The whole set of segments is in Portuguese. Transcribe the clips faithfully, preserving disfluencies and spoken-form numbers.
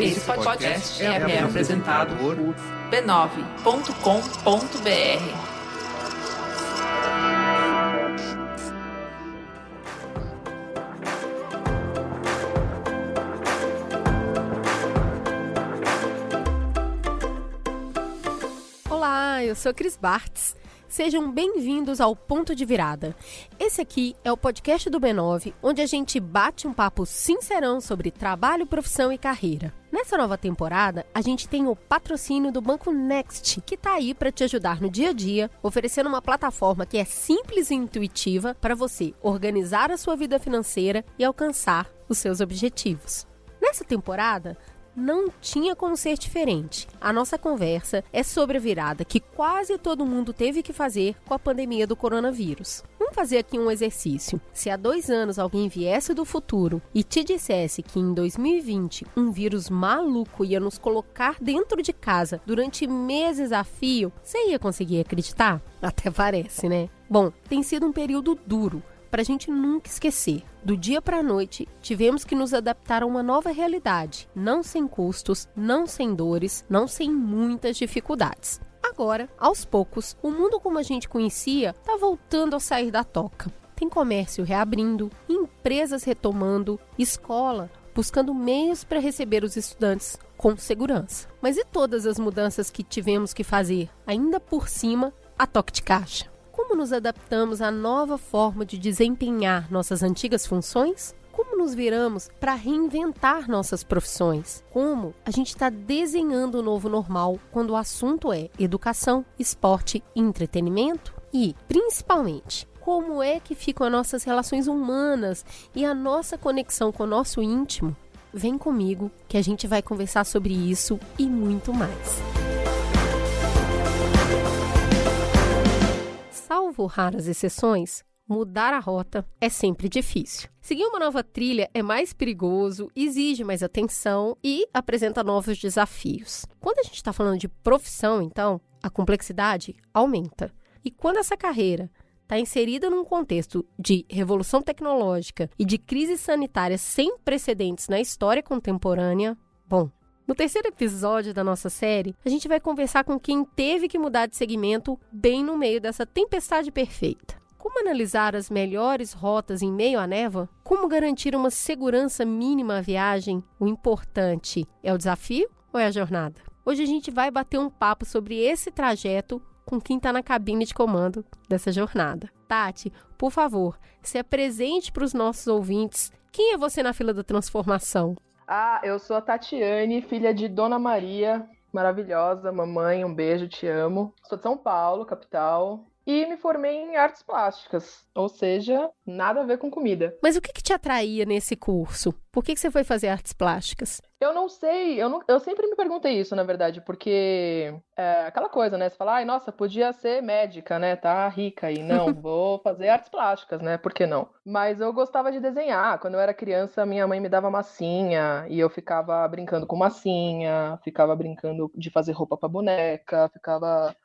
Esse podcast é apresentado por b nove ponto com ponto br. Olá, eu sou Cris Bartz. Sejam bem-vindos ao Ponto de Virada. Esse aqui é o podcast do B nove, onde a gente bate um papo sincerão sobre trabalho, profissão e carreira. Nessa nova temporada, a gente tem o patrocínio do Banco Next, que está aí para te ajudar no dia a dia, oferecendo uma plataforma que é simples e intuitiva para você organizar a sua vida financeira e alcançar os seus objetivos. Nessa temporada, não tinha como ser diferente. A nossa conversa é sobre a virada que quase todo mundo teve que fazer com a pandemia do coronavírus. Vamos fazer aqui um exercício. Se há dois anos alguém viesse do futuro e te dissesse que em dois mil e vinte um vírus maluco ia nos colocar dentro de casa durante meses a fio, você ia conseguir acreditar? Até parece, né? Bom, tem sido um período duro para a gente nunca esquecer. Do dia para a noite, tivemos que nos adaptar a uma nova realidade, não sem custos, não sem dores, não sem muitas dificuldades. Agora, aos poucos, o mundo como a gente conhecia está voltando a sair da toca. Tem comércio reabrindo, empresas retomando, escola buscando meios para receber os estudantes com segurança. Mas e todas as mudanças que tivemos que fazer, ainda por cima, a toque de caixa? Como nos adaptamos à nova forma de desempenhar nossas antigas funções? Como nos viramos para reinventar nossas profissões? Como a gente está desenhando o novo normal quando o assunto é educação, esporte e entretenimento? E, principalmente, como é que ficam as nossas relações humanas e a nossa conexão com o nosso íntimo? Vem comigo que a gente vai conversar sobre isso e muito mais. Salvo raras exceções, mudar a rota é sempre difícil. Seguir uma nova trilha é mais perigoso, exige mais atenção e apresenta novos desafios. Quando a gente está falando de profissão, então, a complexidade aumenta. E quando essa carreira está inserida num contexto de revolução tecnológica e de crise sanitária sem precedentes na história contemporânea, bom... No terceiro episódio da nossa série, a gente vai conversar com quem teve que mudar de segmento bem no meio dessa tempestade perfeita. Como analisar as melhores rotas em meio à névoa? Como garantir uma segurança mínima à viagem? O importante é o desafio ou é a jornada? Hoje a gente vai bater um papo sobre esse trajeto com quem está na cabine de comando dessa jornada. Tati, por favor, se apresente para os nossos ouvintes. Quem é você na fila da transformação? Ah, eu sou a Tatiane, filha de Dona Maria, maravilhosa, mamãe, um beijo, te amo. Sou de São Paulo, capital, e me formei em artes plásticas, ou seja, nada a ver com comida. Mas o que, que te atraía nesse curso? Por que, que você foi fazer artes plásticas? Eu não sei, eu, não, eu sempre me perguntei isso, na verdade, porque é aquela coisa, né? Você fala, ai, nossa, podia ser médica, né? Tá rica aí. Não, vou fazer artes plásticas, né? Por que não? Mas eu gostava de desenhar. Quando eu era criança, minha mãe me dava massinha e eu ficava brincando com massinha, ficava brincando de fazer roupa pra boneca, ficava...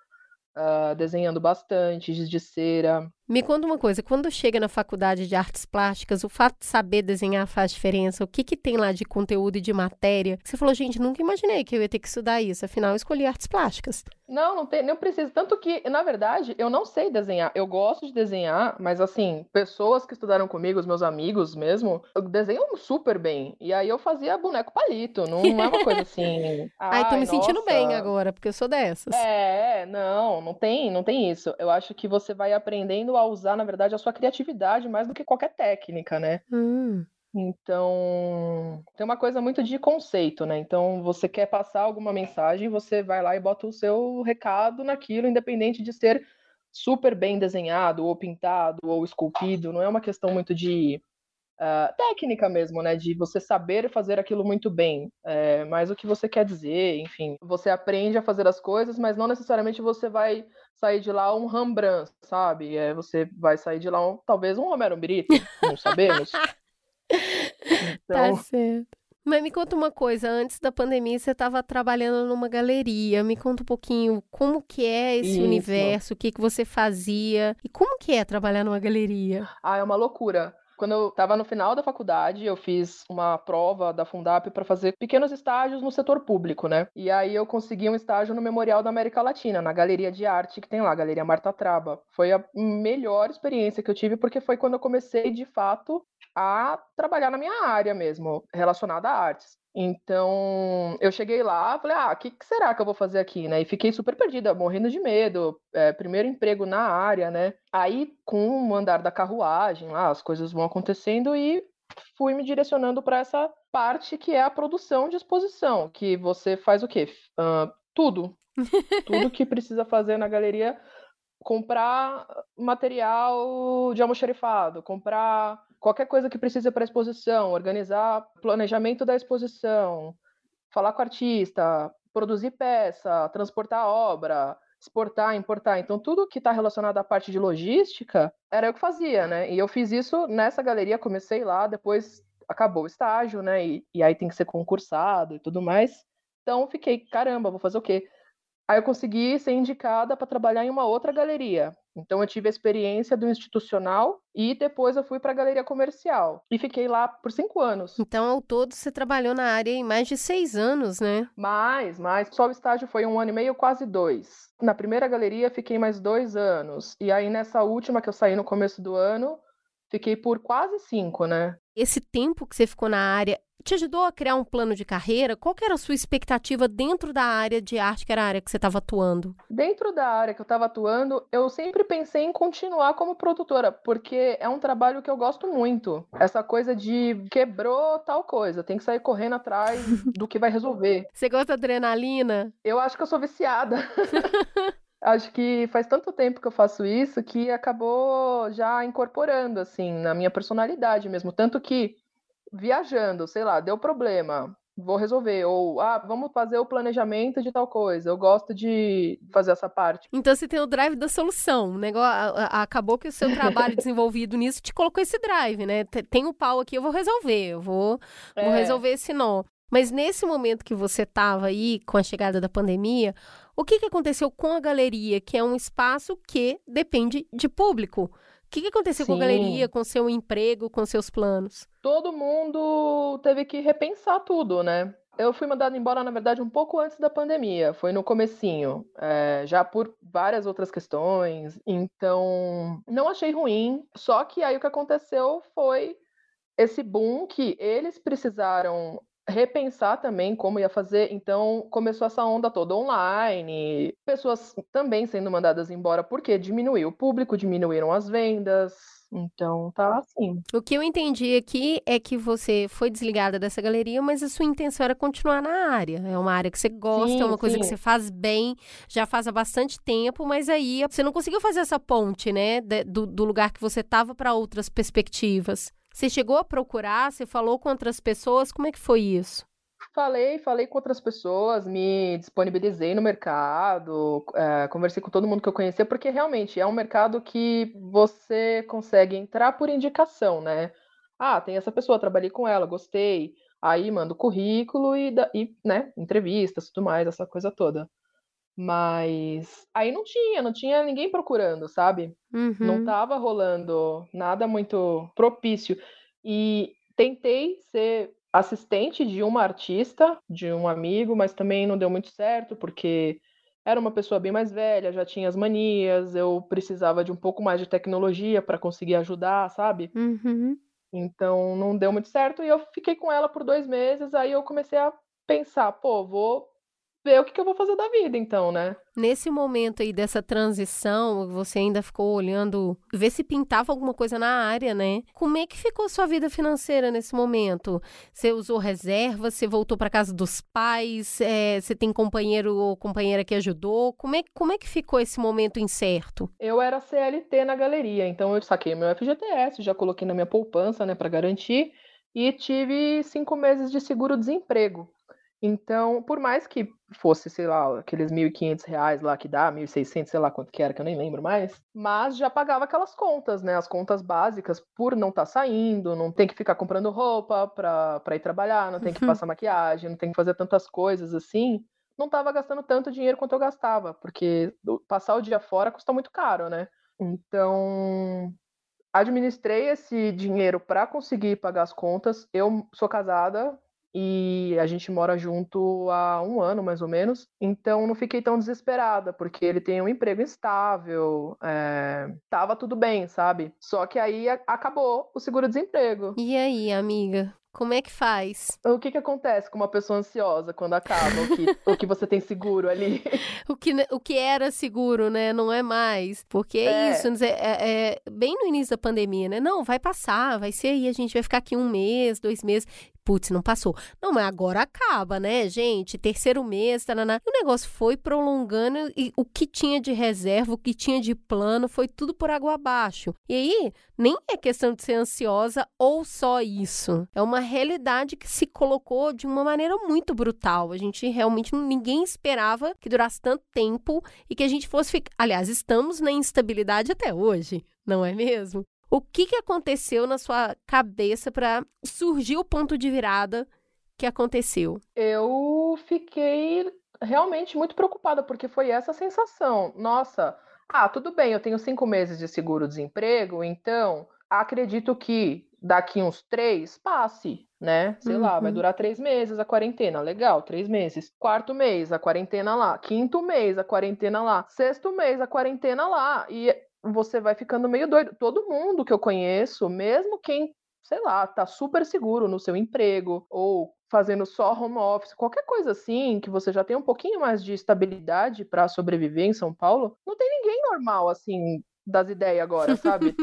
Uh, desenhando bastante, giz de cera. Me conta uma coisa, quando chega na faculdade de artes plásticas, o fato de saber desenhar faz diferença? O que que tem lá de conteúdo e de matéria? Você falou, gente, nunca imaginei que eu ia ter que estudar isso, afinal eu escolhi artes plásticas. Não, não tem, não preciso, tanto que, na verdade, eu não sei desenhar, eu gosto de desenhar, mas assim, pessoas que estudaram comigo, os meus amigos mesmo, eu desenho super bem, e aí eu fazia boneco palito, não é uma coisa assim... Ai, ai, tô me nossa. Sentindo bem agora, porque eu sou dessas. É, não, não tem, não tem isso, eu acho que você vai aprendendo a usar, na verdade, a sua criatividade mais do que qualquer técnica, né? Hum. Então, tem uma coisa muito de conceito, né? Então, você quer passar alguma mensagem, você vai lá e bota o seu recado naquilo, independente de ser super bem desenhado, ou pintado, ou esculpido. Não é uma questão muito de uh, técnica mesmo, né? De você saber fazer aquilo muito bem. É, mas o que você quer dizer, enfim. Você aprende a fazer as coisas, mas não necessariamente você vai... sair de lá um Rembrandt, sabe? É, você vai sair de lá, um, talvez, um Romero Brito, não sabemos. Então... Tá certo. Mas me conta uma coisa, antes da pandemia você estava trabalhando numa galeria, me conta um pouquinho como que é esse Isso. universo, o que, que você fazia, e como que é trabalhar numa galeria? Ah, é uma loucura. Quando eu estava no final da faculdade, eu fiz uma prova da Fundap para fazer pequenos estágios no setor público, né? E aí eu consegui um estágio no Memorial da América Latina, na Galeria de Arte que tem lá, Galeria Marta Traba. Foi a melhor experiência que eu tive, porque foi quando eu comecei, de fato, a trabalhar na minha área mesmo, relacionada a artes. Então, eu cheguei lá, falei, ah, o que, que será que eu vou fazer aqui, né? E fiquei super perdida, morrendo de medo, é, primeiro emprego na área, né? Aí, com o andar da carruagem, lá, as coisas vão acontecendo e fui me direcionando para essa parte que é a produção de exposição, que você faz o quê? Uh, tudo. Tudo que precisa fazer na galeria, comprar material de almoxarifado, comprar qualquer coisa que precisa para a exposição, organizar planejamento da exposição, falar com o artista, produzir peça, transportar a obra, exportar, importar. Então, tudo que está relacionado à parte de logística era eu que fazia, né? E eu fiz isso nessa galeria, comecei lá, depois acabou o estágio, né? E, e aí tem que ser concursado e tudo mais. Então, fiquei, caramba, vou fazer o quê? Aí eu consegui ser indicada para trabalhar em uma outra galeria. Então eu tive a experiência do institucional e depois eu fui para a galeria comercial. E fiquei lá por cinco anos. Então, ao todo, você trabalhou na área em mais de seis anos, né? Mais, mais. Só o estágio foi um ano e meio, quase dois. Na primeira galeria, fiquei mais dois anos. E aí, nessa última que eu saí no começo do ano, fiquei por quase cinco, né? Esse tempo que você ficou na área te ajudou a criar um plano de carreira? Qual que era a sua expectativa dentro da área de arte, que era a área que você estava atuando? Dentro da área que eu estava atuando, eu sempre pensei em continuar como produtora, porque é um trabalho que eu gosto muito. Essa coisa de quebrou tal coisa, tem que sair correndo atrás do que vai resolver. Você gosta de adrenalina? Eu acho que eu sou viciada. Acho que faz tanto tempo que eu faço isso que acabou já incorporando, assim, na minha personalidade mesmo. Tanto que viajando, sei lá, deu problema, vou resolver. Ou, ah, vamos fazer o planejamento de tal coisa. Eu gosto de fazer essa parte. Então, você tem o drive da solução. O negócio, a, a, acabou que o seu trabalho desenvolvido nisso te colocou esse drive, né? Tem o pau aqui, eu vou resolver. Eu vou, é. vou resolver esse nó. Mas nesse momento que você estava aí, com a chegada da pandemia, o que, que aconteceu com a galeria, que é um espaço que depende de público? O que, que aconteceu Sim. com a galeria, com seu emprego, com seus planos? Todo mundo teve que repensar tudo, né? Eu fui mandada embora, na verdade, um pouco antes da pandemia. Foi no comecinho, é, já por várias outras questões. Então, não achei ruim. Só que aí o que aconteceu foi esse boom que eles precisaram repensar também como ia fazer. Então, começou essa onda toda online, pessoas também sendo mandadas embora, porque diminuiu o público, diminuíram as vendas, então tá assim. O que eu entendi aqui é que você foi desligada dessa galeria, mas a sua intenção era continuar na área, é uma área que você gosta, sim, é uma coisa sim. que você faz bem, já faz há bastante tempo, mas aí você não conseguiu fazer essa ponte, né, do, do lugar que você estava para outras perspectivas. Você chegou a procurar? Você falou com outras pessoas? Como é que foi isso? Falei, falei com outras pessoas, me disponibilizei no mercado, é, conversei com todo mundo que eu conhecia, porque realmente é um mercado que você consegue entrar por indicação, né? Ah, tem essa pessoa, trabalhei com ela, gostei. Aí mando currículo e, e né, entrevistas, tudo mais, essa coisa toda. Mas aí não tinha, não tinha ninguém procurando, sabe? Uhum. Não tava rolando nada muito propício. E tentei ser assistente de uma artista, de um amigo, mas também não deu muito certo, porque era uma pessoa bem mais velha, já tinha as manias, eu precisava de um pouco mais de tecnologia para conseguir ajudar, sabe? Uhum. Então não deu muito certo e eu fiquei com ela por dois meses, aí eu comecei a pensar, pô, vou ver o que, que eu vou fazer da vida, então, né? Nesse momento aí dessa transição, você ainda ficou olhando, ver se pintava alguma coisa na área, né? Como é que ficou sua vida financeira nesse momento? Você usou reserva? Você voltou para casa dos pais? É, você tem companheiro ou companheira que ajudou? Como é, como é que ficou esse momento incerto? Eu era C L T na galeria, então eu saquei meu F G T S, já coloquei na minha poupança, né, para garantir, e tive cinco meses de seguro-desemprego. Então, por mais que fosse, sei lá, aqueles mil e quinhentos reais lá que dá, mil e seiscentos, sei lá quanto que era, que eu nem lembro mais, mas já pagava aquelas contas, né? As contas básicas por não estar tá saindo, não tem que ficar comprando roupa pra, pra ir trabalhar, não tem que uhum. passar maquiagem, não tem que fazer tantas coisas assim. Não tava gastando tanto dinheiro quanto eu gastava, porque passar o dia fora custa muito caro, né? Então, administrei esse dinheiro para conseguir pagar as contas. Eu sou casada e a gente mora junto há um ano, mais ou menos. Então, não fiquei tão desesperada, porque ele tem um emprego instável. É... Tava tudo bem, sabe? Só que aí a- acabou o seguro-desemprego. E aí, amiga? Como é que faz? O que que acontece com uma pessoa ansiosa quando acaba o que, o que você tem seguro ali? O que, o que era seguro, né? Não é mais. Porque é, é isso, é, é, bem no início da pandemia, né? Não, vai passar, vai ser aí, a gente vai ficar aqui um mês, dois meses... Putz, não passou. Não, mas agora acaba, né, gente? Terceiro mês, taraná. O negócio foi prolongando e o que tinha de reserva, o que tinha de plano, foi tudo por água abaixo. E aí, nem é questão de ser ansiosa ou só isso. É uma realidade que se colocou de uma maneira muito brutal. A gente realmente, ninguém esperava que durasse tanto tempo e que a gente fosse ficar... Aliás, estamos na instabilidade até hoje, não é mesmo? O que que aconteceu na sua cabeça para surgir o ponto de virada que aconteceu? Eu fiquei realmente muito preocupada, porque foi essa sensação. Nossa, ah, tudo bem, eu tenho cinco meses de seguro-desemprego, então acredito que daqui uns três passe, né? Sei uhum. lá, vai durar três meses a quarentena, legal, três meses. Quarto mês, a quarentena lá. Quinto mês, a quarentena lá. Sexto mês, a quarentena lá. E... você vai ficando meio doido. Todo mundo que eu conheço, mesmo quem, sei lá, tá super seguro no seu emprego ou fazendo só home office, qualquer coisa assim, que você já tem um pouquinho mais de estabilidade para sobreviver em São Paulo, não tem ninguém normal, assim, das ideias agora, sabe?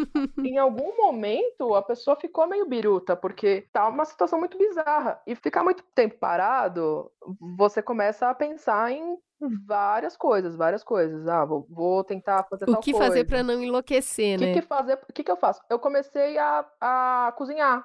Em algum momento, a pessoa ficou meio biruta, porque tá uma situação muito bizarra. E ficar muito tempo parado, você começa a pensar em várias coisas, várias coisas. Ah, vou, vou tentar fazer o tal coisa. O que fazer pra não enlouquecer, que né? O que fazer? O que que eu faço? Eu comecei a, a cozinhar,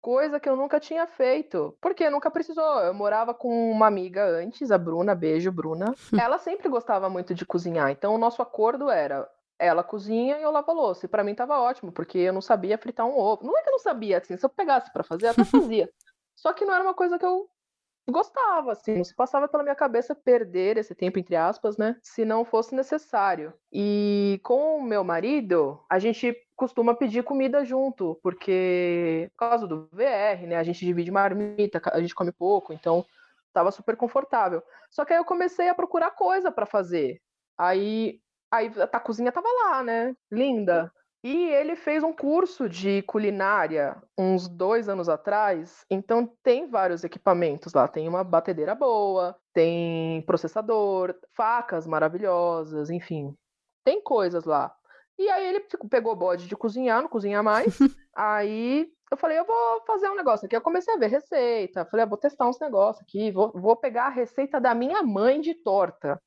coisa que eu nunca tinha feito, porque nunca precisou. Eu morava com uma amiga antes, a Bruna, beijo, Bruna. Ela sempre gostava muito de cozinhar, então o nosso acordo era... ela cozinha e eu lavo a louça. E pra mim tava ótimo, porque eu não sabia fritar um ovo. Não é que eu não sabia, assim, se eu pegasse pra fazer, eu até fazia. Só que não era uma coisa que eu gostava, assim. Não se passava pela minha cabeça perder esse tempo, entre aspas, né? Se não fosse necessário. E com o meu marido, a gente costuma pedir comida junto, porque por causa do V R, né? A gente divide marmita, a gente come pouco, então tava super confortável. Só que aí eu comecei a procurar coisa pra fazer. Aí... Aí a cozinha tava lá, né? Linda. E ele fez um curso de culinária uns dois anos atrás. Então tem vários equipamentos lá. Tem uma batedeira boa, tem processador, facas maravilhosas, enfim. Tem coisas lá. E aí ele pegou o bode de cozinhar, não cozinha mais. Aí eu falei, eu vou fazer um negócio aqui. Eu comecei a ver receita. Falei, ah, vou testar uns negócios aqui. Vou, vou pegar a receita da minha mãe de torta,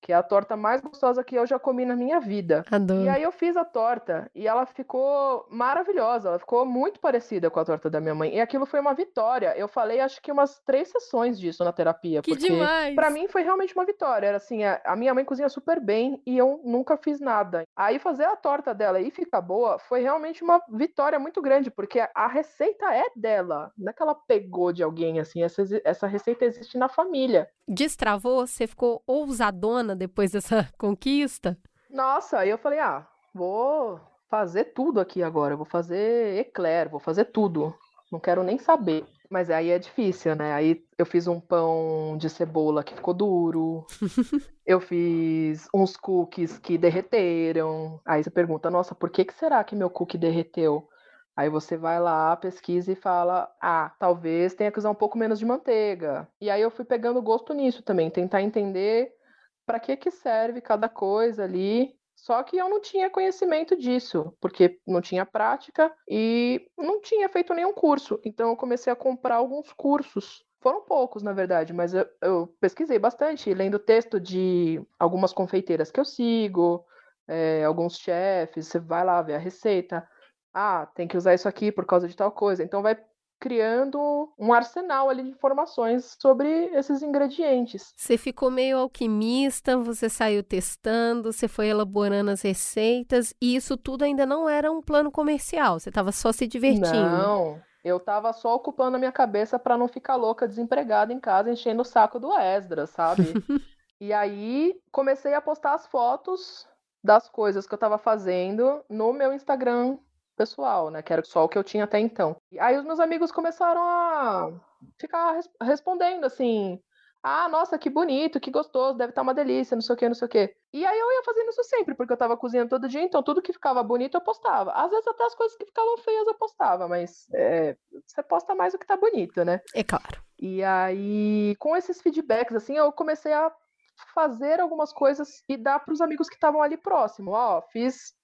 que é a torta mais gostosa que eu já comi na minha vida. Adoro. E aí eu fiz a torta e ela ficou maravilhosa, ela ficou muito parecida com a torta da minha mãe. E aquilo foi uma vitória. Eu falei, acho que umas três sessões disso na terapia. Que porque demais! Pra mim foi realmente uma vitória. Era assim, a minha mãe cozinha super bem e eu nunca fiz nada. Aí fazer a torta dela e ficar boa foi realmente uma vitória muito grande, porque a receita é dela. Não é que ela pegou de alguém, assim, essa, essa receita existe na família. Destravou? Você ficou ousadona depois dessa conquista? Nossa, aí eu falei, ah, vou fazer tudo aqui agora, vou fazer eclair, vou fazer tudo, não quero nem saber. Mas aí é difícil, né? Aí eu fiz um pão de cebola que ficou duro, eu fiz uns cookies que derreteram. Aí você pergunta, nossa, por que que será que meu cookie derreteu? Aí você vai lá, pesquisa e fala, ah, talvez tenha que usar um pouco menos de manteiga. E aí eu fui pegando gosto nisso também, tentar entender para que que serve cada coisa ali. Só que eu não tinha conhecimento disso, porque não tinha prática e não tinha feito nenhum curso. Então eu comecei a comprar alguns cursos. Foram poucos, na verdade, mas eu, eu pesquisei bastante, lendo texto de algumas confeiteiras que eu sigo, é, alguns chefes. Você vai lá ver a receita. Ah, tem que usar isso aqui por causa de tal coisa. Então vai criando um arsenal ali de informações sobre esses ingredientes. Você ficou meio alquimista, você saiu testando, você foi elaborando as receitas, e isso tudo ainda não era um plano comercial, você estava só se divertindo. Não, eu estava só ocupando a minha cabeça para não ficar louca, desempregada em casa, enchendo o saco do Esdras, sabe? E aí comecei a postar as fotos das coisas que eu estava fazendo no meu Instagram pessoal, né? Que era só o que eu tinha até então. E aí os meus amigos começaram a ficar res- respondendo assim... Ah, nossa, que bonito, que gostoso, deve estar uma delícia, não sei o que, não sei o que. E aí eu ia fazendo isso sempre, porque eu tava cozinhando todo dia, então tudo que ficava bonito eu postava. Às vezes até as coisas que ficavam feias eu postava, mas é, você posta mais o que tá bonito, né? É claro. E aí, com esses feedbacks, assim, eu comecei a fazer algumas coisas e dar pros amigos que estavam ali próximo. Ó, fiz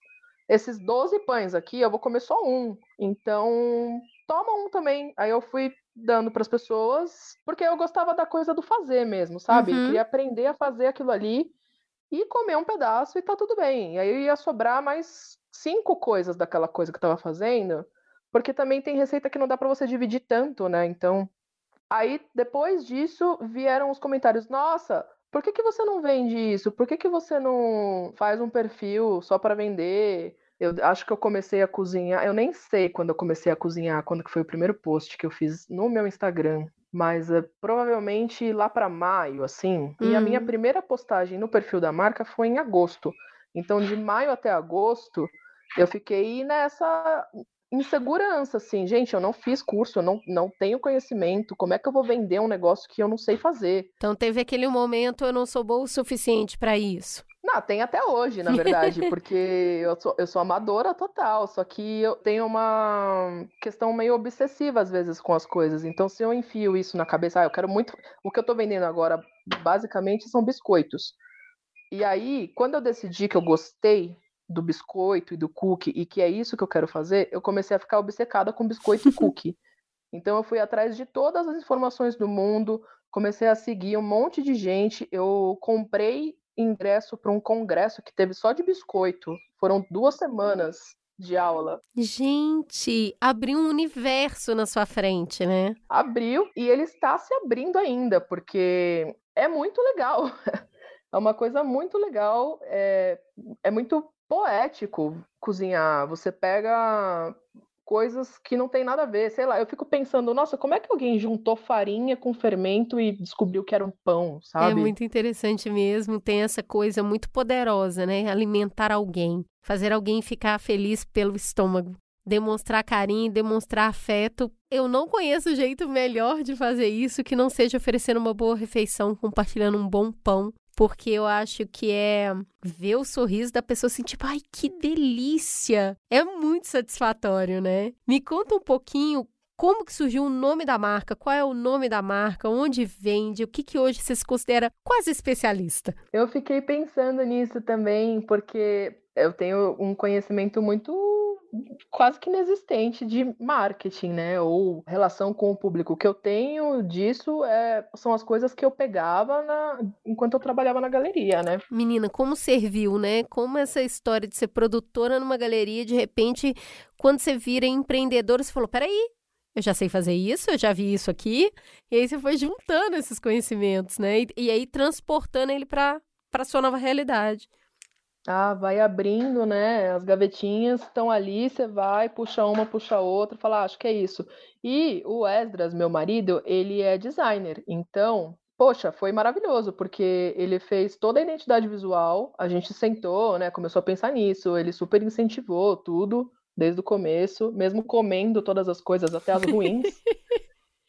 esses doze pães aqui, eu vou comer só um, então... Toma um também. Aí eu fui dando pras pessoas, porque eu gostava da coisa do fazer mesmo, sabe? Uhum. Eu queria aprender a fazer aquilo ali e comer um pedaço e tá tudo bem. Aí ia sobrar mais cinco coisas daquela coisa que eu tava fazendo, porque também tem receita que não dá pra você dividir tanto, né? Então, aí depois disso vieram os comentários. Nossa, por que que você não vende isso? Por que que você não faz um perfil só pra vender? Eu acho que eu comecei a cozinhar, eu nem sei quando eu comecei a cozinhar, quando que foi o primeiro post que eu fiz no meu Instagram, mas uh, provavelmente lá para maio, assim, uhum. E a minha primeira postagem no perfil da marca foi em agosto, então de maio até agosto eu fiquei nessa insegurança, assim, gente, eu não fiz curso, eu não, não tenho conhecimento, como é que eu vou vender um negócio que eu não sei fazer? Então teve aquele momento, eu não sou boa o suficiente para isso. Não, tem até hoje, na verdade, porque eu sou, eu sou amadora total, só que eu tenho uma questão meio obsessiva, às vezes, com as coisas. Então, se eu enfio isso na cabeça, ah, eu quero muito... O que eu tô vendendo agora, basicamente, são biscoitos. E aí, quando eu decidi que eu gostei do biscoito e do cookie, e que é isso que eu quero fazer, eu comecei a ficar obcecada com biscoito e cookie. Então, eu fui atrás de todas as informações do mundo, comecei a seguir um monte de gente, eu comprei... ingresso para um congresso que teve só de biscoito. Foram duas semanas de aula. Gente, abriu um universo na sua frente, né? Abriu, e ele está se abrindo ainda, porque é muito legal. É uma coisa muito legal, é, é muito poético cozinhar. Você pega coisas que não tem nada a ver. Sei lá, eu fico pensando, nossa, como é que alguém juntou farinha com fermento e descobriu que era um pão, sabe? É muito interessante mesmo, tem essa coisa muito poderosa, né? Alimentar alguém, fazer alguém ficar feliz pelo estômago, demonstrar carinho, demonstrar afeto. Eu não conheço jeito melhor de fazer isso que não seja oferecendo uma boa refeição, compartilhando um bom pão, porque eu acho que é ver o sorriso da pessoa assim, tipo, ai, que delícia! É muito satisfatório, né? Me conta um pouquinho como que surgiu o nome da marca, qual é o nome da marca, onde vende, o que que hoje você se considera quase especialista. Eu fiquei pensando nisso também, porque eu tenho um conhecimento muito quase que inexistente de marketing, né? Ou relação com o público. O que eu tenho disso é, são as coisas que eu pegava na, enquanto eu trabalhava na galeria, né? Menina, como serviu, né? Como essa história de ser produtora numa galeria, de repente, quando você vira empreendedora, você falou, peraí, eu já sei fazer isso, eu já vi isso aqui. E aí você foi juntando esses conhecimentos, né? E, e aí transportando ele para para sua nova realidade. Ah, vai abrindo, né? As gavetinhas estão ali, você vai, puxa uma, puxa outra, fala, ah, acho que é isso. E o Esdras, meu marido, ele é designer, então, poxa, foi maravilhoso, porque ele fez toda a identidade visual, a gente sentou, né? Começou a pensar nisso, ele super incentivou tudo, desde o começo, mesmo comendo todas as coisas, até as ruins,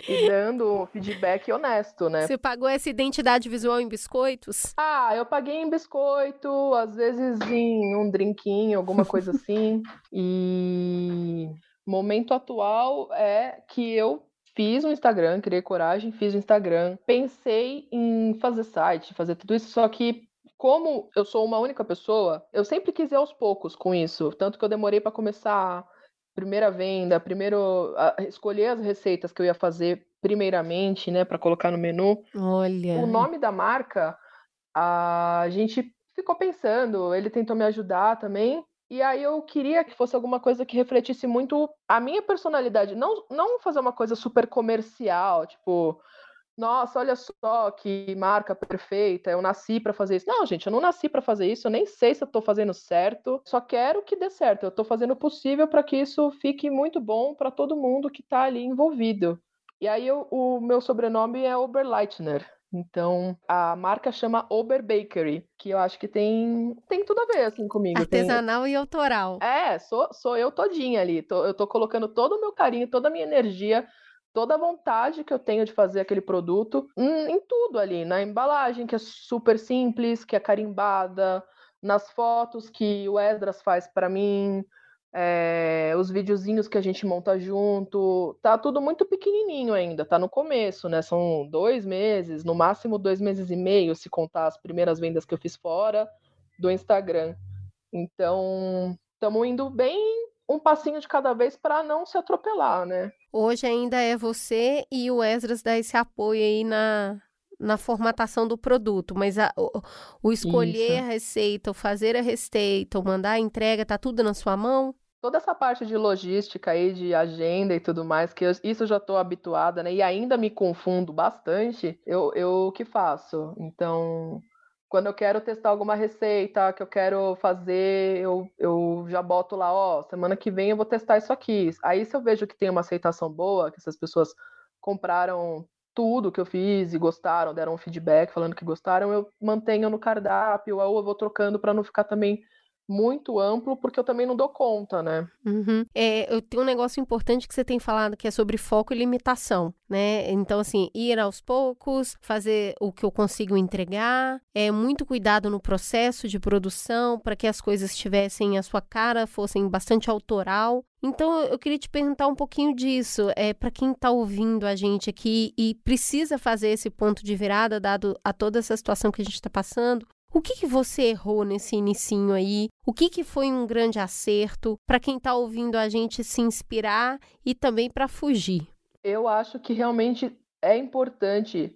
e dando feedback honesto, né? Você pagou essa identidade visual em biscoitos? Ah, eu paguei em biscoito, às vezes em um drinquinho, alguma coisa assim. E momento atual é que eu fiz um Instagram, criei coragem, fiz o Instagram. Pensei em fazer site, fazer tudo isso, só que como eu sou uma única pessoa, eu sempre quis ir aos poucos com isso. Tanto que eu demorei para começar... primeira venda, primeiro a, escolher as receitas que eu ia fazer primeiramente, né, para colocar no menu. Olha. O nome da marca, a gente ficou pensando, ele tentou me ajudar também, e aí eu queria que fosse alguma coisa que refletisse muito a minha personalidade, não, não fazer uma coisa super comercial, tipo, nossa, olha só que marca perfeita, eu nasci pra fazer isso. Não, gente, eu não nasci pra fazer isso, eu nem sei se eu tô fazendo certo, só quero que dê certo, eu tô fazendo o possível pra que isso fique muito bom pra todo mundo que tá ali envolvido. E aí eu, o meu sobrenome é Oberleitner, Então, a marca chama Ober Bakery, que eu acho que tem, tem tudo a ver, assim, comigo. Artesanal tem... e autoral. É, sou, sou eu todinha ali. Tô, eu tô colocando todo o meu carinho, toda a minha energia, toda a vontade que eu tenho de fazer aquele produto em, em tudo ali. Na embalagem, que é super simples, que é carimbada, nas fotos que o Esdras faz pra mim... É, os videozinhos que a gente monta junto, tá tudo muito pequenininho ainda, tá no começo, né, são dois meses, no máximo dois meses e meio, se contar as primeiras vendas que eu fiz fora do Instagram. Então, estamos indo bem um passinho de cada vez para não se atropelar, né. Hoje ainda é você e o Esdras dá esse apoio aí na... na formatação do produto, mas a, o, o escolher Isso. a receita, o fazer a receita, o mandar a entrega, tá tudo na sua mão? Toda essa parte de logística aí, de agenda e tudo mais, que eu, isso eu já tô habituada, né? E ainda me confundo bastante, eu, eu que faço. Então, quando eu quero testar alguma receita que eu quero fazer, eu, eu já boto lá, ó, semana que vem eu vou testar isso aqui. Aí se eu vejo que tem uma aceitação boa, que essas pessoas compraram... tudo que eu fiz e gostaram, deram um feedback falando que gostaram, eu mantenho no cardápio, ou eu vou trocando para não ficar também muito amplo, porque eu também não dou conta, né? Uhum. É, eu tenho um negócio importante que você tem falado, que é sobre foco e limitação, né? Então, assim, ir aos poucos, fazer o que eu consigo entregar, é, muito cuidado no processo de produção, para que as coisas tivessem a sua cara, fossem bastante autoral. Então, eu queria te perguntar um pouquinho disso, é, para quem está ouvindo a gente aqui e precisa fazer esse ponto de virada, dado a toda essa situação que a gente está passando, o que, que você errou nesse inicinho aí? O que, que foi um grande acerto para quem está ouvindo a gente se inspirar e também para fugir? Eu acho que realmente é importante,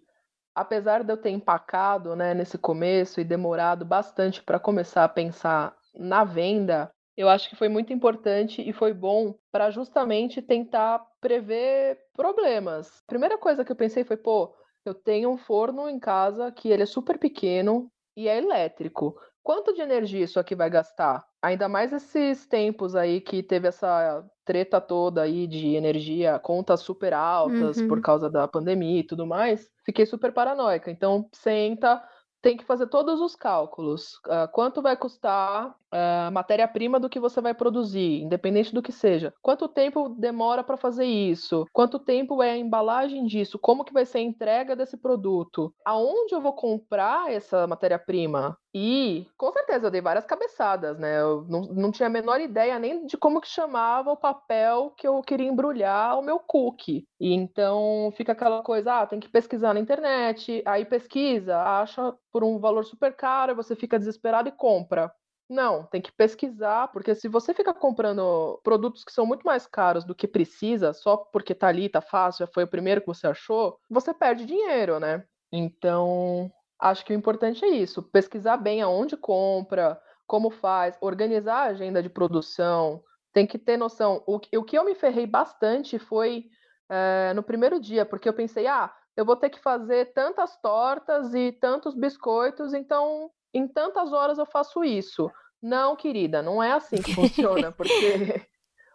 apesar de eu ter empacado, né, nesse começo e demorado bastante para começar a pensar na venda, eu acho que foi muito importante e foi bom para justamente tentar prever problemas. A primeira coisa que eu pensei foi, pô, eu tenho um forno em casa que ele é super pequeno e é elétrico. Quanto de energia isso aqui vai gastar? Ainda mais esses tempos aí que teve essa treta toda aí de energia, contas super altas, uhum, por causa da pandemia e tudo mais. Fiquei super paranoica. Então, senta... tem que fazer todos os cálculos. Uh, quanto vai custar a uh, matéria-prima do que você vai produzir, independente do que seja. Quanto tempo demora para fazer isso? Quanto tempo é a embalagem disso? Como que vai ser a entrega desse produto? Aonde eu vou comprar essa matéria-prima? E, com certeza, eu dei várias cabeçadas, né? Eu não, não tinha a menor ideia nem de como que chamava o papel que eu queria embrulhar o meu cookie. E então fica aquela coisa, ah, tem que pesquisar na internet, aí pesquisa, acha por um valor super caro, você fica desesperado e compra. Não, tem que pesquisar, porque se você fica comprando produtos que são muito mais caros do que precisa, só porque tá ali, tá fácil, já foi o primeiro que você achou, você perde dinheiro, né? Então, acho que o importante é isso, pesquisar bem aonde compra, como faz, organizar a agenda de produção, tem que ter noção. O, o que eu me ferrei bastante foi é, no primeiro dia, porque eu pensei, ah, eu vou ter que fazer tantas tortas e tantos biscoitos, então em tantas horas eu faço isso. Não, querida, não é assim que funciona, porque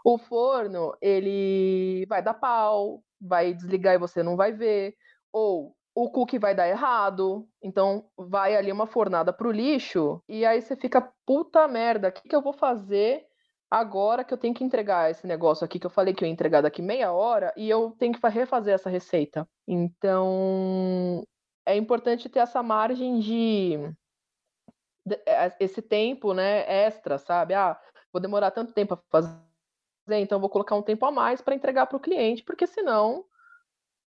o forno, ele vai dar pau, vai desligar e você não vai ver, ou o cookie vai dar errado, então vai ali uma fornada pro lixo, e aí você fica, puta merda, o que, que eu vou fazer agora que eu tenho que entregar esse negócio aqui, que eu falei que eu ia entregar daqui meia hora, e eu tenho que refazer essa receita. Então, é importante ter essa margem de... esse tempo, né, extra, sabe? Ah, vou demorar tanto tempo a fazer, então vou colocar um tempo a mais para entregar para o cliente, porque senão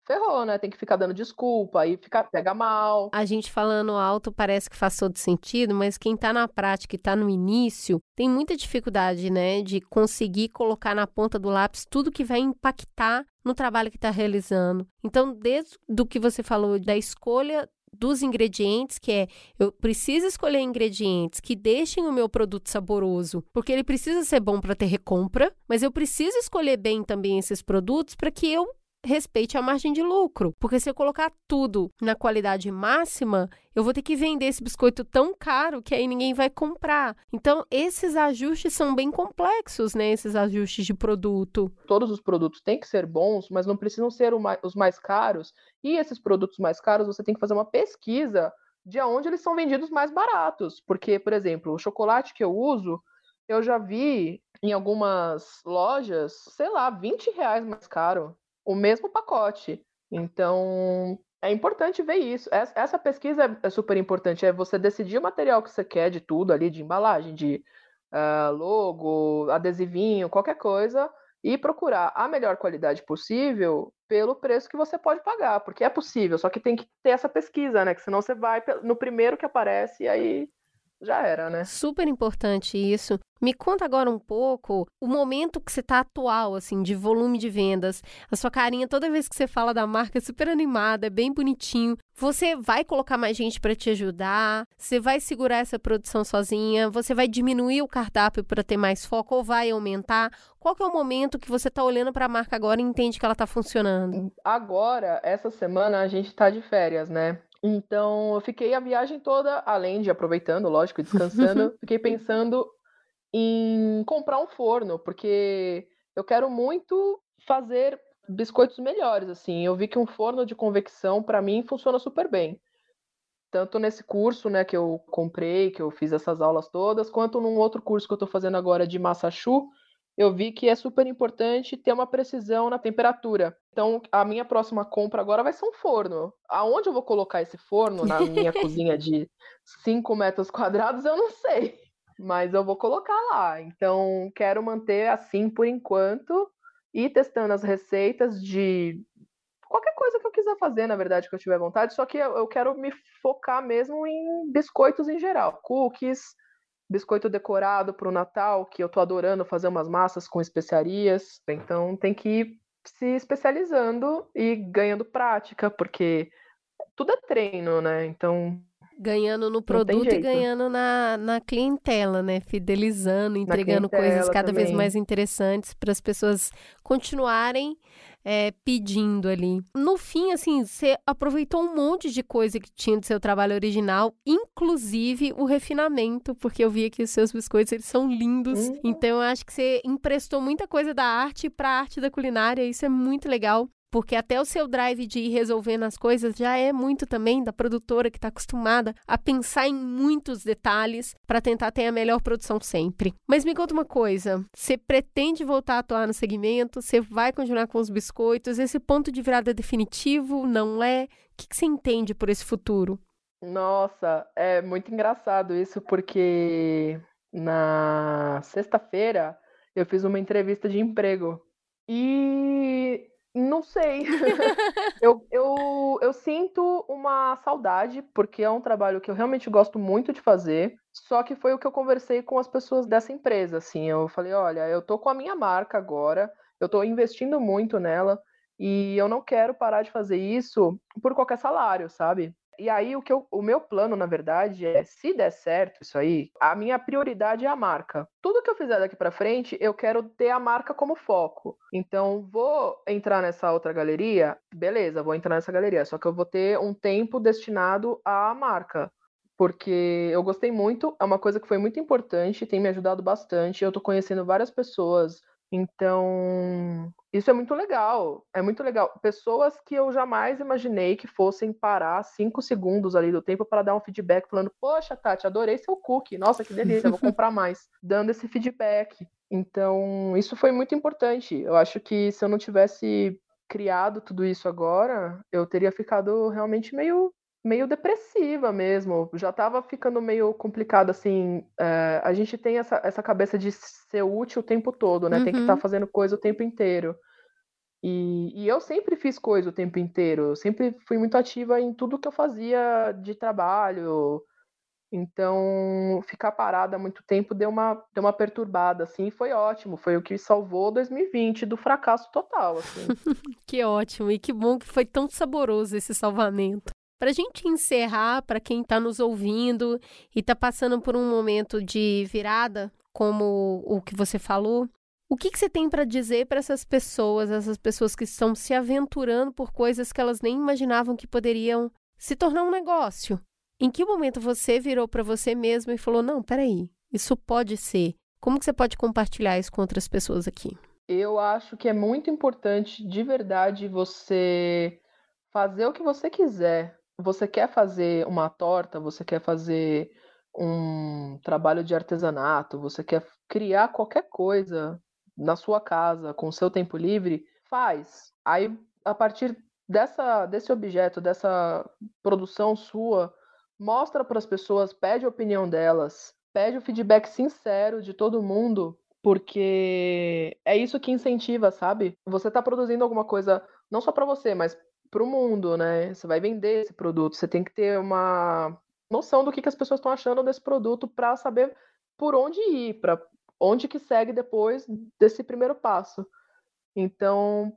ferrou, né? Tem que ficar dando desculpa, aí fica, pega mal. A gente falando alto parece que faz todo sentido, mas quem tá na prática e tá no início, tem muita dificuldade, né, de conseguir colocar na ponta do lápis tudo que vai impactar no trabalho que tá realizando. Então, desde do que você falou da escolha dos ingredientes, que é, eu preciso escolher ingredientes que deixem o meu produto saboroso, porque ele precisa ser bom para ter recompra, mas eu preciso escolher bem também esses produtos para que eu respeite a margem de lucro, porque se eu colocar tudo na qualidade máxima, eu vou ter que vender esse biscoito tão caro que aí ninguém vai comprar. Então, esses ajustes são bem complexos, né? Esses ajustes de produto. Todos os produtos têm que ser bons, mas não precisam ser os mais caros. E esses produtos mais caros, você tem que fazer uma pesquisa de onde eles são vendidos mais baratos. Porque, por exemplo, o chocolate que eu uso, eu já vi em algumas lojas, sei lá, vinte reais mais caro. O mesmo pacote. Então, é importante ver isso. Essa pesquisa é super importante. É você decidir o material que você quer de tudo ali, de embalagem, de uh, logo, adesivinho, qualquer coisa, e procurar a melhor qualidade possível pelo preço que você pode pagar. Porque é possível, só que tem que ter essa pesquisa, né? Que senão você vai no primeiro que aparece e aí... já era, né? Super importante isso. Me conta agora um pouco o momento que você está atual, assim, de volume de vendas. A sua carinha, toda vez que você fala da marca, é super animada, é bem bonitinho. Você vai colocar mais gente para te ajudar? Você vai segurar essa produção sozinha? Você vai diminuir o cardápio para ter mais foco ou vai aumentar? Qual que é o momento que você está olhando para a marca agora e entende que ela está funcionando? Agora, essa semana, a gente está de férias, né? Então, eu fiquei a viagem toda, além de aproveitando, lógico, e descansando, fiquei pensando em comprar um forno, porque eu quero muito fazer biscoitos melhores, assim. Eu vi que um forno de convecção, para mim, funciona super bem. Tanto nesse curso, né, que eu comprei, que eu fiz essas aulas todas, quanto num outro curso que eu estou fazendo agora de massa choux, eu vi que é super importante ter uma precisão na temperatura. Então, a minha próxima compra agora vai ser um forno. Aonde eu vou colocar esse forno na minha cozinha de cinco metros quadrados, eu não sei. Mas eu vou colocar lá. Então, quero manter assim por enquanto e testando as receitas de qualquer coisa que eu quiser fazer, na verdade, que eu tiver vontade. Só que eu quero me focar mesmo em biscoitos em geral. Cookies, biscoito decorado para o Natal, que eu tô adorando fazer umas massas com especiarias. Então tem que ir se especializando e ganhando prática, porque tudo é treino, né? Então ganhando no produto e ganhando na, na clientela, né? Fidelizando, entregando coisas cada também. Vez mais interessantes para as pessoas continuarem é, pedindo ali. No fim, assim, você aproveitou um monte de coisa que tinha do seu trabalho original, inclusive o refinamento, porque eu vi aqui os seus biscoitos, eles são lindos. Uhum. Então, eu acho que você emprestou muita coisa da arte para a arte da culinária, isso é muito legal. Porque até o seu drive de ir resolvendo as coisas já é muito também da produtora que está acostumada a pensar em muitos detalhes para tentar ter a melhor produção sempre. Mas me conta uma coisa, você pretende voltar a atuar no segmento? Você vai continuar com os biscoitos? Esse ponto de virada é definitivo? Não é? O que você entende por esse futuro? Nossa, é muito engraçado isso, porque na sexta-feira eu fiz uma entrevista de emprego e... não sei, eu, eu, eu sinto uma saudade, porque é um trabalho que eu realmente gosto muito de fazer, só que foi o que eu conversei com as pessoas dessa empresa, assim, eu falei, olha, eu tô com a minha marca agora, eu tô investindo muito nela, e eu não quero parar de fazer isso por qualquer salário, sabe? E aí o, que eu, o meu plano, na verdade, é, se der certo isso aí, a minha prioridade é a marca. Tudo que eu fizer daqui pra frente, eu quero ter a marca como foco. Então, vou entrar nessa outra galeria, beleza, vou entrar nessa galeria, só que eu vou ter um tempo destinado à marca, porque eu gostei muito, é uma coisa que foi muito importante, tem me ajudado bastante, eu tô conhecendo várias pessoas, então... isso é muito legal, é muito legal. Pessoas que eu jamais imaginei que fossem parar cinco segundos ali do tempo para dar um feedback falando, poxa, Tati, adorei seu cookie, nossa, que delícia, vou comprar mais. Dando esse feedback. Então, isso foi muito importante. Eu acho que se eu não tivesse criado tudo isso agora, eu teria ficado realmente meio, meio depressiva mesmo. Já estava ficando meio complicado, assim, é, a gente tem essa, essa cabeça de ser útil o tempo todo, né? Uhum. Tem que estar tá fazendo coisa o tempo inteiro. E, e eu sempre fiz coisa o tempo inteiro, eu sempre fui muito ativa em tudo que eu fazia de trabalho, então ficar parada há muito tempo deu uma, deu uma perturbada, assim, foi ótimo, foi o que salvou dois mil e vinte do fracasso total, assim. Que ótimo, e que bom que foi tão saboroso esse salvamento. Para a gente encerrar, para quem está nos ouvindo e está passando por um momento de virada, como o que você falou, O que que você tem para dizer para essas pessoas, essas pessoas que estão se aventurando por coisas que elas nem imaginavam que poderiam se tornar um negócio? Em que momento você virou para você mesmo e falou, não, peraí, isso pode ser? Como que você pode compartilhar isso com outras pessoas aqui? Eu acho que é muito importante, de verdade, você fazer o que você quiser. Você quer fazer uma torta, você quer fazer um trabalho de artesanato, você quer criar qualquer coisa na sua casa, com o seu tempo livre, faz. Aí, a partir dessa, desse objeto, dessa produção sua, mostra para as pessoas, pede a opinião delas, pede o feedback sincero de todo mundo, porque é isso que incentiva, sabe? Você está produzindo alguma coisa, não só para você, mas para o mundo, né? Você vai vender esse produto, você tem que ter uma noção do que, que as pessoas estão achando desse produto para saber por onde ir, para onde que segue depois desse primeiro passo. Então,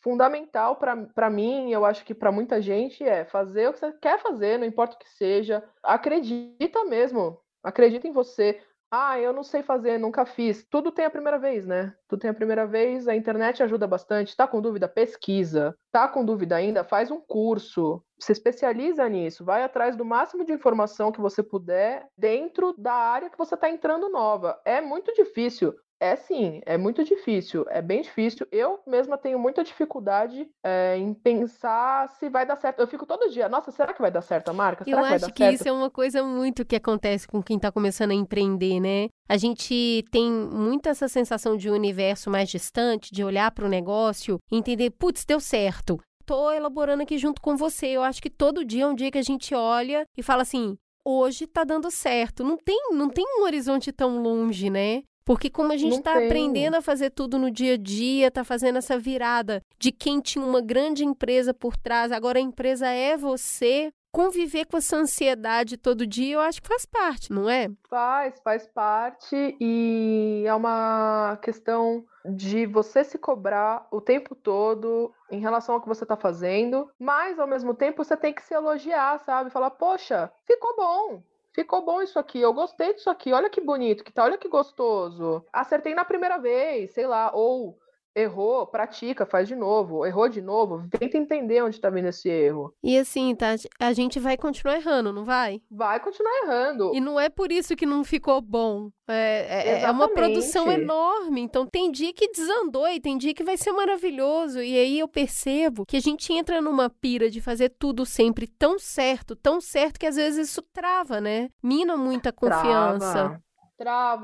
fundamental para mim, eu acho que para muita gente, é fazer o que você quer fazer, não importa o que seja. Acredita mesmo, acredita em você. Ah, eu não sei fazer, nunca fiz. Tudo tem a primeira vez, né? Tudo tem a primeira vez, a internet ajuda bastante. Tá com dúvida? Pesquisa. Tá com dúvida ainda? Faz um curso. Se especializa nisso. Vai atrás do máximo de informação que você puder dentro da área que você tá entrando nova. É muito difícil. É sim, é muito difícil. É bem difícil. Eu mesma tenho muita dificuldade é, em pensar se vai dar certo. Eu fico todo dia, nossa, será que vai dar certo a marca? Será eu que vai dar certo? Eu acho que isso é uma coisa muito que acontece com quem está começando a empreender, né? A gente tem muito essa sensação de um universo mais distante, de olhar para o negócio e entender, putz, deu certo. Tô elaborando aqui junto com você. Eu acho que todo dia é um dia que a gente olha e fala assim, hoje tá dando certo. Não tem, não tem um horizonte tão longe, né? Porque como a gente está aprendendo a fazer tudo no dia a dia, está fazendo essa virada de quem tinha uma grande empresa por trás, agora a empresa é você, conviver com essa ansiedade todo dia, eu acho que faz parte, não é? Faz, faz parte e é uma questão de você se cobrar o tempo todo em relação ao que você está fazendo, mas ao mesmo tempo você tem que se elogiar, sabe? Falar, poxa, ficou bom. Ficou bom isso aqui, eu gostei disso aqui, olha que bonito que tá, olha que gostoso. Acertei na primeira vez, sei lá, ou errou, pratica, faz de novo, errou de novo, tenta entender onde tá vindo esse erro. E assim, tá, a gente vai continuar errando, não vai? Vai continuar errando. E não é por isso que não ficou bom. É, é, é uma produção enorme, então tem dia que desandou e tem dia que vai ser maravilhoso, e aí eu percebo que a gente entra numa pira de fazer tudo sempre tão certo, tão certo que às vezes isso trava, né? Mina muita confiança. Trava,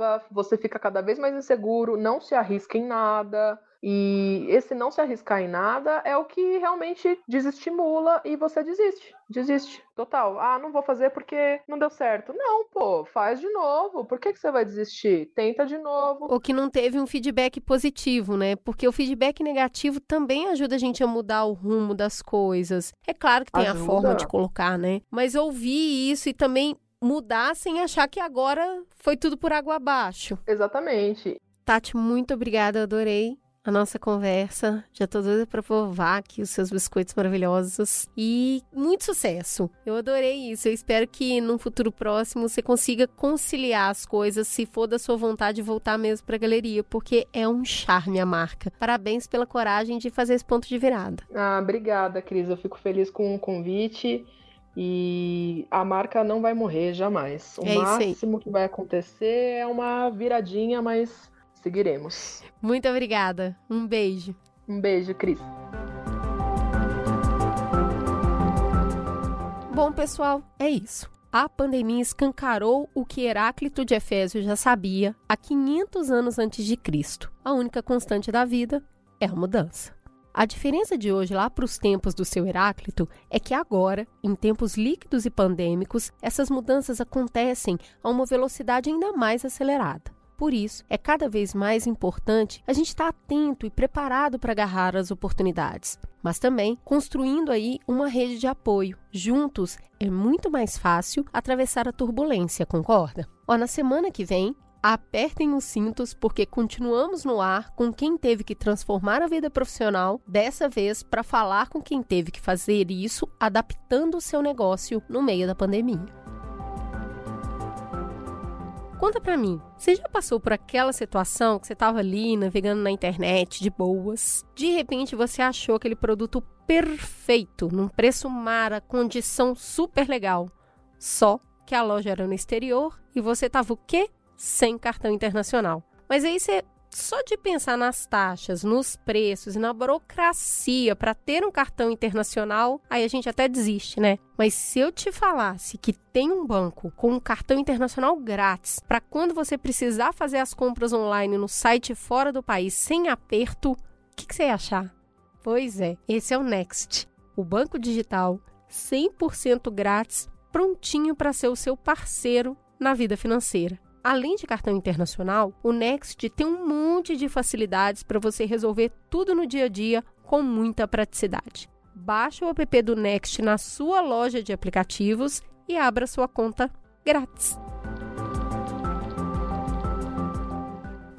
trava, você fica cada vez mais inseguro, não se arrisca em nada, e esse não se arriscar em nada é o que realmente desestimula e você desiste. Desiste, total. Ah, não vou fazer porque não deu certo. Não, pô, faz de novo. Por que que você vai desistir? Tenta de novo. Ou que não teve um feedback positivo, né? Porque o feedback negativo também ajuda a gente a mudar o rumo das coisas. É claro que tem ajuda. A forma de colocar, né? Mas ouvir isso e também mudar sem achar que agora foi tudo por água abaixo. Exatamente. Tati, muito obrigada, eu adorei a nossa conversa, já tô doida pra provar aqui os seus biscoitos maravilhosos e muito sucesso, eu adorei isso, eu espero que num futuro próximo você consiga conciliar as coisas, se for da sua vontade voltar mesmo pra galeria, porque é um charme a marca, parabéns pela coragem de fazer esse ponto de virada. Ah, obrigada, Cris, eu fico feliz com o convite e a marca não vai morrer jamais, o é máximo que vai acontecer é uma viradinha, mas seguiremos. Muito obrigada. Um beijo. Um beijo, Cris. Bom, pessoal, é isso. A pandemia escancarou o que Heráclito de Efésio já sabia há quinhentos anos antes de Cristo. A única constante da vida é a mudança. A diferença de hoje lá para os tempos do seu Heráclito é que agora, em tempos líquidos e pandêmicos, essas mudanças acontecem a uma velocidade ainda mais acelerada. Por isso, é cada vez mais importante a gente estar atento e preparado para agarrar as oportunidades, mas também construindo aí uma rede de apoio. Juntos é muito mais fácil atravessar a turbulência, concorda? Ó, na semana que vem, apertem os cintos porque continuamos no ar com quem teve que transformar a vida profissional, dessa vez para falar com quem teve que fazer isso adaptando o seu negócio no meio da pandemia. Conta pra mim, você já passou por aquela situação que você tava ali navegando na internet de boas, de repente você achou aquele produto perfeito, num preço mara, condição super legal, só que a loja era no exterior e você tava o quê? Sem cartão internacional. Mas aí você, só de pensar nas taxas, nos preços e na burocracia para ter um cartão internacional, aí a gente até desiste, né? Mas se eu te falasse que tem um banco com um cartão internacional grátis para quando você precisar fazer as compras online no site fora do país sem aperto, o que, que você ia achar? Pois é, esse é o Next, o banco digital cem por cento grátis, prontinho para ser o seu parceiro na vida financeira. Além de cartão internacional, o Next tem um monte de facilidades para você resolver tudo no dia a dia com muita praticidade. Baixe o app do Next na sua loja de aplicativos e abra sua conta grátis.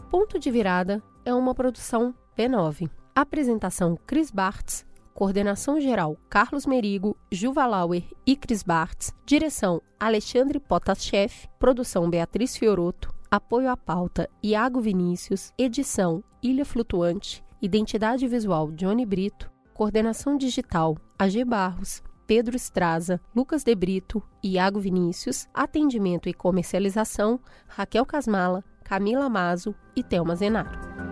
Ponto de Virada é uma produção P nove. Apresentação Cris Bartz, coordenação geral Carlos Merigo, Juvalauer e Cris Bartz, direção Alexandre Potaschef, produção Beatriz Fiorotto, apoio à pauta Iago Vinícius, edição Ilha Flutuante, identidade visual Johnny Brito, coordenação digital A G Barros, Pedro Estraza, Lucas Debrito, Iago Vinícius, atendimento e comercialização Raquel Casmala, Camila Maso e Thelma Zenaro.